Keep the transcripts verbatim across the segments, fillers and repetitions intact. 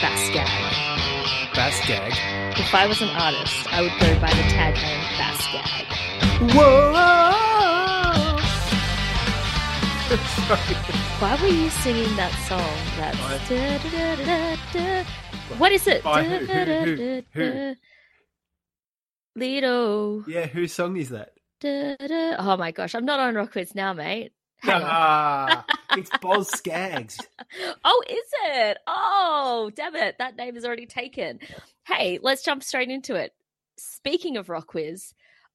Fast Gag. Fast Gag? If I was an artist, I would go by the tagline Fast Gag. Whoa! Sorry. Why were you singing that song? That's da, da, da, da, da. What is it? By da, who? Da, da, who? Who? Who? Lido. Yeah, whose song is that? Da, da. Oh my gosh, I'm not on RocKwiz now, mate. Ah, it's Boz Scaggs. Oh, is it? Oh, damn it. That name is already taken. Hey, let's jump straight into it. Speaking of RocKwiz,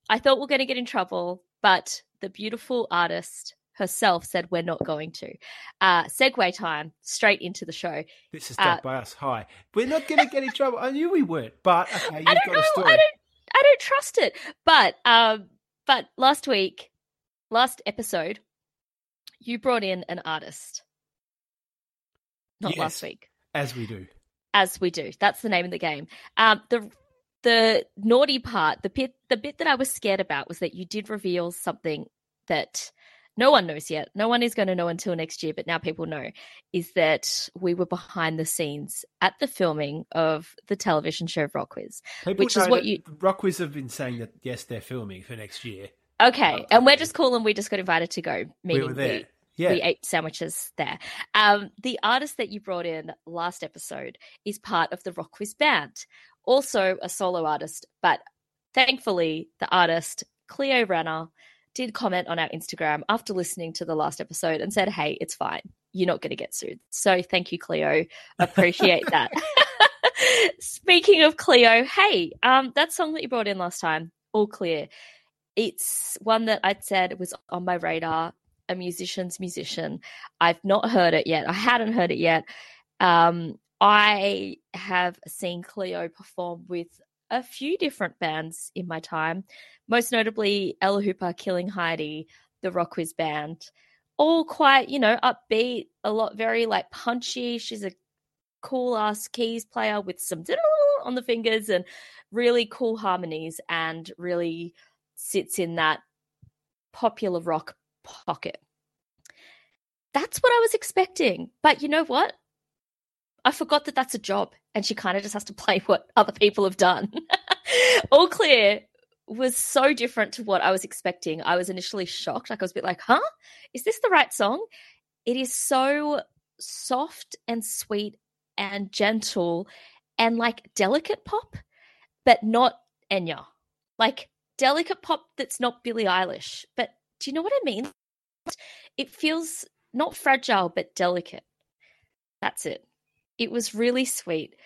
I thought we we're going to get in trouble, but the beautiful artist herself said we're not going to. Uh, segue time, straight into the show. This is done uh, by us. Hi. We're not going to get in trouble. I knew we weren't, but okay, you've I don't got know. A story. I don't, I don't trust it. But, um, but last week, last episode, you brought in an artist, not yes, last week. As we do. As we do. That's the name of the game. Um, the the naughty part, the bit, the bit that I was scared about was that you did reveal something that no one knows yet. No one is going to know until next year, but now people know, is that we were behind the scenes at the filming of the television show RocKwiz, which is what you... RocKwiz have been saying that, yes, they're filming for next year. Okay, oh, and we're just cool and we just got invited to go, meaning we were there. We, Yeah. We ate sandwiches there. Um, the artist that you brought in last episode is part of the RocKwiz band, also a solo artist, but thankfully the artist, Cleo Renner, did comment on our Instagram after listening to the last episode and said, hey, it's fine. You're not going to get sued. So thank you, Cleo. Appreciate that. Speaking of Cleo, hey, um, that song that you brought in last time, All Clear, it's one that I'd said was on my radar. A musician's musician. I've not heard it yet. I hadn't heard it yet. Um, I have seen Cleo perform with a few different bands in my time, most notably Ella Hooper, Killing Heidi, the RocKwiz band, all quite, you know, upbeat, a lot very like punchy. She's a cool ass keys player with some on the fingers and really cool harmonies and really sits in that popular rock pocket. That's what I was expecting, but you know what, I forgot that that's a job and she kind of just has to play what other people have done. All Clear was so different to what I was expecting. I was initially shocked, like I was a bit like, huh, is this the right song? It is so soft and sweet and gentle and like delicate pop, but not Enya, like delicate pop that's not Billie Eilish, but do you know what I mean? It feels not fragile, but delicate. That's it. It was really sweet.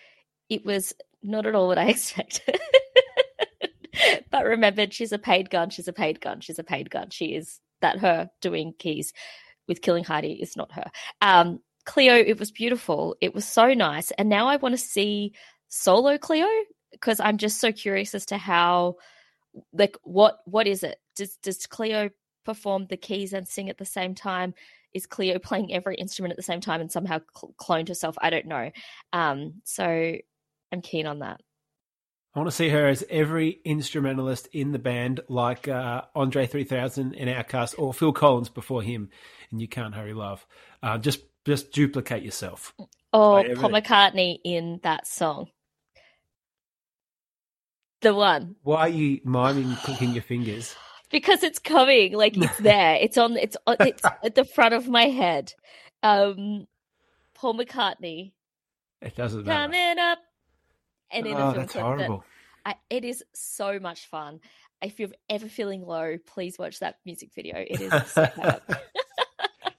It was not at all what I expected. But remembered, she's a paid gun. She's a paid gun. She's a paid gun. She is that her doing keys with Killing Heidi is not her. Um, Cleo, it was beautiful. It was so nice. And now I want to see solo Cleo because I'm just so curious as to how, like, what what is it? Does, does Cleo perform the keys and sing at the same time? Is Cleo playing every instrument at the same time and somehow cl- cloned herself? I don't know. Um, so I'm keen on that. I want to see her as every instrumentalist in the band, like uh, Andre three thousand in Outcast or Phil Collins before him in You Can't Hurry Love. Uh, just just duplicate yourself. Or like Paul McCartney in that song. The one. Why are you miming clicking your fingers? Because it's coming, like it's there. It's on. It's on, it's at the front of my head. Um, Paul McCartney. It doesn't matter. Coming up. And in oh, a that's horrible. That I, it is so much fun. If you're ever feeling low, please watch that music video. It is so bad.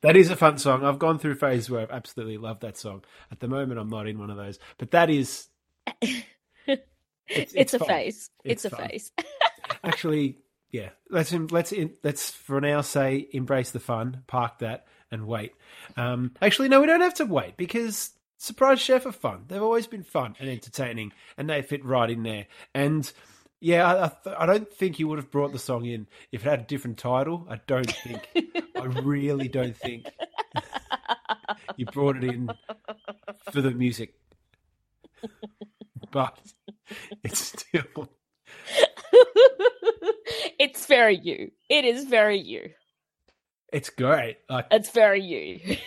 That is a fun song. I've gone through phases where I've absolutely loved that song. At the moment, I'm not in one of those. But that is... It's, it's, it's a fun. phase. It's, it's a fun. phase. Actually... Yeah, let's let's let's for now say embrace the fun, park that, and wait. Um, actually, no, we don't have to wait because Surprise Chef are fun. They've always been fun and entertaining, and they fit right in there. And yeah, I, I don't think you would have brought the song in if it had a different title. I don't think. I really don't think you brought it in for the music, but it's still. It's very you. It is very you. It's great. Like, it's very you.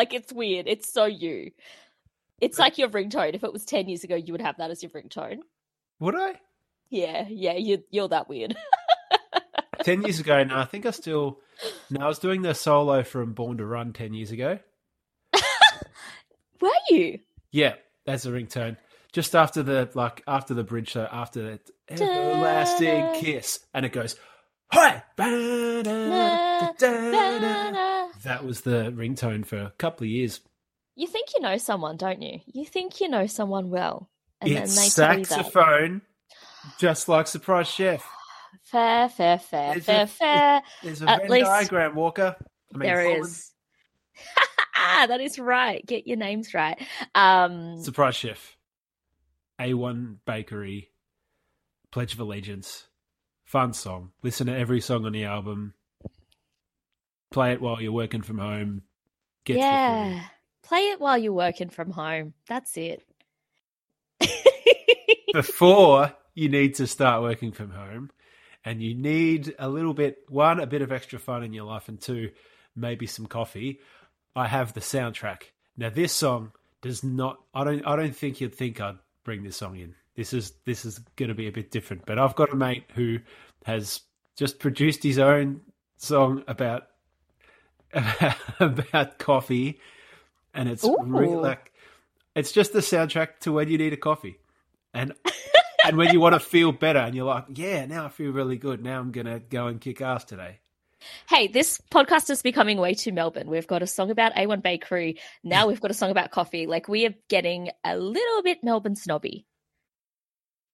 Like, it's weird. It's so you. It's like your ringtone. If it was ten years ago, you would have that as your ringtone. Would I? Yeah, yeah, you, you're that weird. ten years ago, no, I think I still... No, I was doing the solo from Born to Run ten years ago. Were you? Yeah, that's a ringtone. Just after the, like, after the bridge, so after that everlasting kiss. And it goes... Hi! That was the ringtone for a couple of years. You think you know someone, don't you? You think you know someone well. And it's then they saxophone, just like Surprise Chef. Fair, fair, fair, there's fair, a, fair. There's a Venn diagram, Walker. I mean, there Holland. Is. That is right. Get your names right. Um, Surprise Chef, A one Bakery, Pledge of Allegiance. Fun song. Listen to every song on the album. Play it while you're working from home. Gets yeah. Play it while you're working from home. That's it. Before you need to start working from home, and you need a little bit, one, a bit of extra fun in your life, and two, maybe some coffee, I have the soundtrack. Now, this song does not, I don't, I don't think you'd think I'd bring this song in. This is this is going to be a bit different. But I've got a mate who has just produced his own song about about, about coffee, and it's really like it's just the soundtrack to when you need a coffee, and and when you want to feel better, and you're like, yeah, now I feel really good. Now I'm gonna go and kick ass today. Hey, this podcast is becoming way too Melbourne. We've got a song about A one Bakery. Now we've got a song about coffee. Like, we are getting a little bit Melbourne snobby.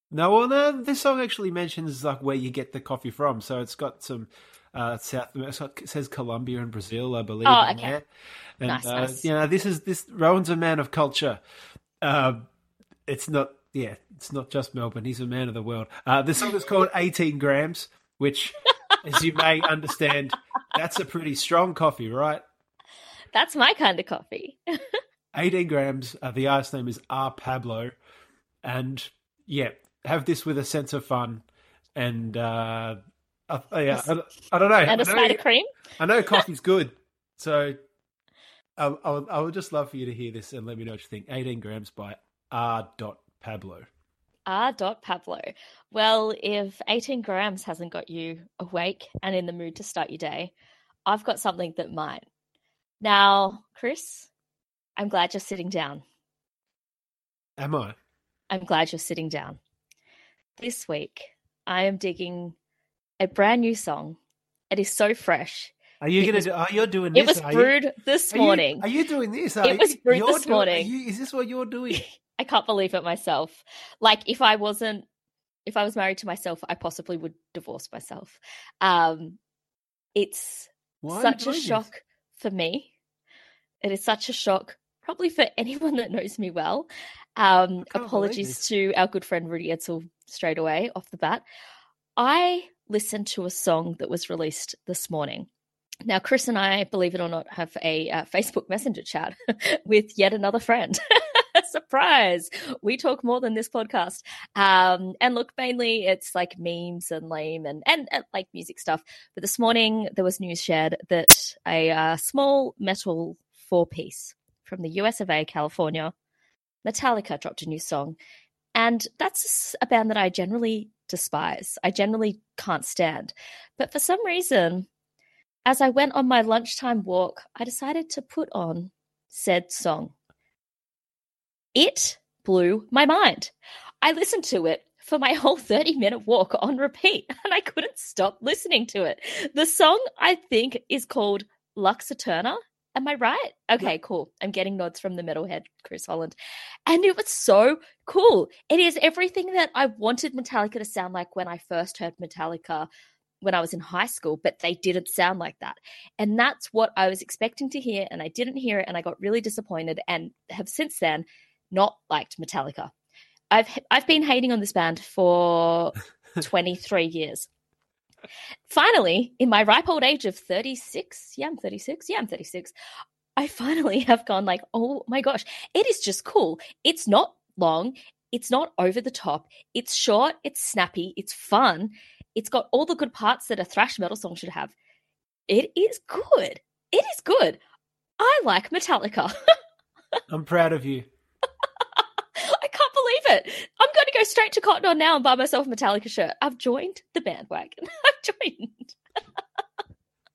No, well, no, this song actually mentions like where you get the coffee from. So it's got some uh, South America. It says Colombia and Brazil, I believe. Oh, okay. There. And, nice, uh, nice. You know, this is this. Rowan's a man of culture. Um, it's not, yeah, it's not just Melbourne. He's a man of the world. Uh, this song is called eighteen grams, which, as you may understand, that's a pretty strong coffee, right? That's my kind of coffee. eighteen grams. Uh, the artist's name is R. Pablo, and yeah. Have this with a sense of fun and uh, uh, yeah, I, I don't know. And a side of cream? I know coffee's good. So I, I, would, I would just love for you to hear this and let me know what you think. eighteen grams by R. Pablo. R. Pablo. Well, if eighteen grams hasn't got you awake and in the mood to start your day, I've got something that might. Now, Chris, I'm glad you're sitting down. Am I? I'm glad you're sitting down. This week, I am digging a brand new song. It is so fresh. Are you going to? Are you doing this? It was brewed this morning. Are you doing this? It was brewed this morning. Is this what you're doing? I can't believe it myself. Like, if I wasn't, if I was married to myself, I possibly would divorce myself. Um, it's such a shock for me. It is such a shock. Probably for anyone that knows me well. Um, apologies to our good friend Rudy Edsel straight away off the bat. I listened to a song that was released this morning. Now, Chris and I, believe it or not, have a uh, Facebook Messenger chat with yet another friend. Surprise! We talk more than this podcast. Um, and look, mainly it's like memes and lame and, and, and like music stuff. But this morning there was news shared that a uh, small metal four-piece from the U S of A, California, Metallica dropped a new song. And that's a band that I generally despise. I generally can't stand. But for some reason, as I went on my lunchtime walk, I decided to put on said song. It blew my mind. I listened to it for my whole thirty-minute walk on repeat, and I couldn't stop listening to it. The song, I think, is called Lux Aeterna. Am I right? Okay, cool. I'm getting nods from the metalhead, Chris Holland. And it was so cool. It is everything that I wanted Metallica to sound like when I first heard Metallica when I was in high school, but they didn't sound like that. And that's what I was expecting to hear, and I didn't hear it, and I got really disappointed and have since then not liked Metallica. I've I've been hating on this band for twenty-three years. Finally, in my ripe old age of thirty-six, yeah, I'm thirty-six, yeah, I'm thirty-six, I finally have gone like, oh my gosh, it is just cool. It's not long. It's not over the top. It's short. It's snappy. It's fun. It's got all the good parts that a thrash metal song should have. It is good. It is good. I like Metallica. I'm proud of you. I can't believe it. I'm going to go straight to Cotton On now and buy myself a Metallica shirt. I've joined the bandwagon. I've joined.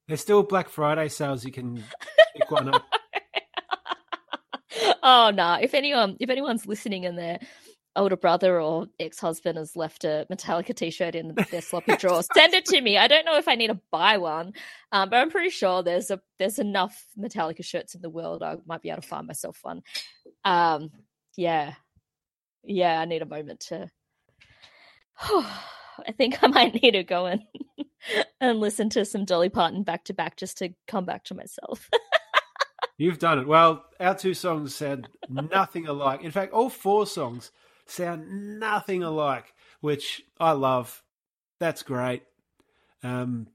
There's still Black Friday sales. You can pick one up. Oh, no. Nah. If anyone, if anyone's listening and their older brother or ex-husband has left a Metallica T-shirt in their sloppy drawer, send it to me. I don't know if I need to buy one, um, but I'm pretty sure there's a there's enough Metallica shirts in the world. I might be able to find myself one. Um, yeah. Yeah, I need a moment to... I think I might need to go and, and listen to some Dolly Parton back-to-back just to come back to myself. You've done it. Well, our two songs sound nothing alike. In fact, all four songs sound nothing alike, which I love. That's great. Um,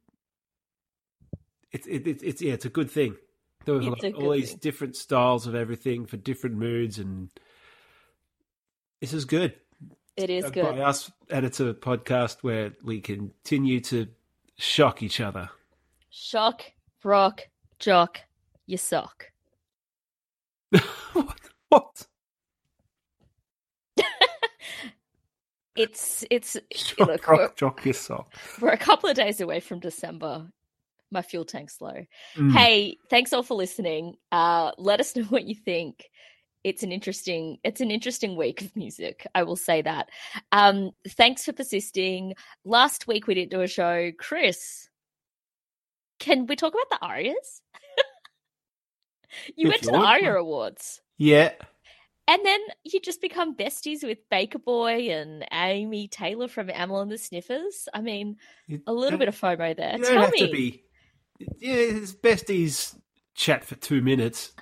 it's it, it, it's yeah, it's a good thing. There was like all these thing. different styles of everything for different moods, and this is good. It is uh, good. By us, and it's a podcast where we continue to shock each other. Shock, rock, jock, your sock. What? What? it's it's shock, look, rock, jock your sock. We're a couple of days away from December. My fuel tank's low. Mm. Hey, thanks all for listening. Uh, let us know what you think. It's an interesting it's an interesting week of music. I will say that. Um, thanks for persisting. Last week we didn't do a show. Chris, can we talk about the Arias? You if went to the Aria Awards. Yeah. And then you just become besties with Baker Boy and Amy Taylor from Amyl and the Sniffers. I mean, you, a little bit of FOMO there. You Tell don't have me. to be. Yeah, it's besties chat for two minutes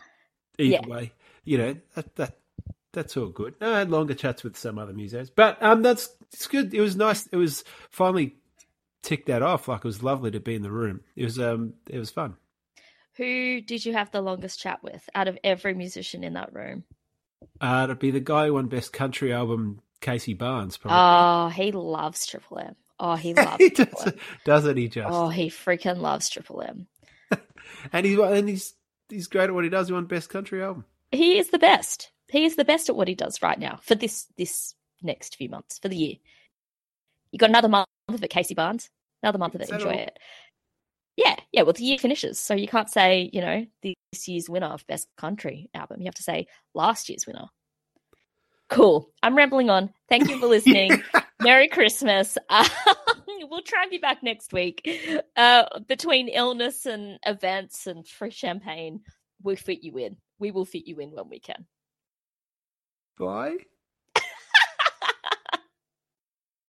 either yeah. way. You know, that, that that's all good. No, I had longer chats with some other musos. But um, that's it's good. It was nice. It was finally ticked that off. Like, it was lovely to be in the room. It was um, it was fun. Who did you have the longest chat with out of every musician in that room? Uh, it'd be the guy who won Best Country Album, Casey Barnes. Probably. Oh, he loves Triple M. Oh, he loves he Triple does, M. Doesn't he just? Oh, he freaking loves Triple M. and he's and he's he's great at what he does. He won Best Country Album. He is the best. He is the best at what he does right now for this this next few months, for the year. You got another month of it, Casey Barnes. Another month of it. Enjoy all? it. Yeah, yeah, well, the year finishes, so you can't say, you know, this year's winner of Best Country Album. You have to say last year's winner. Cool. I'm rambling on. Thank you for listening. yeah. Merry Christmas. Um, we'll try and be back next week. Uh, between illness and events and free champagne, we'll fit you in. We will fit you in when we can. Bye.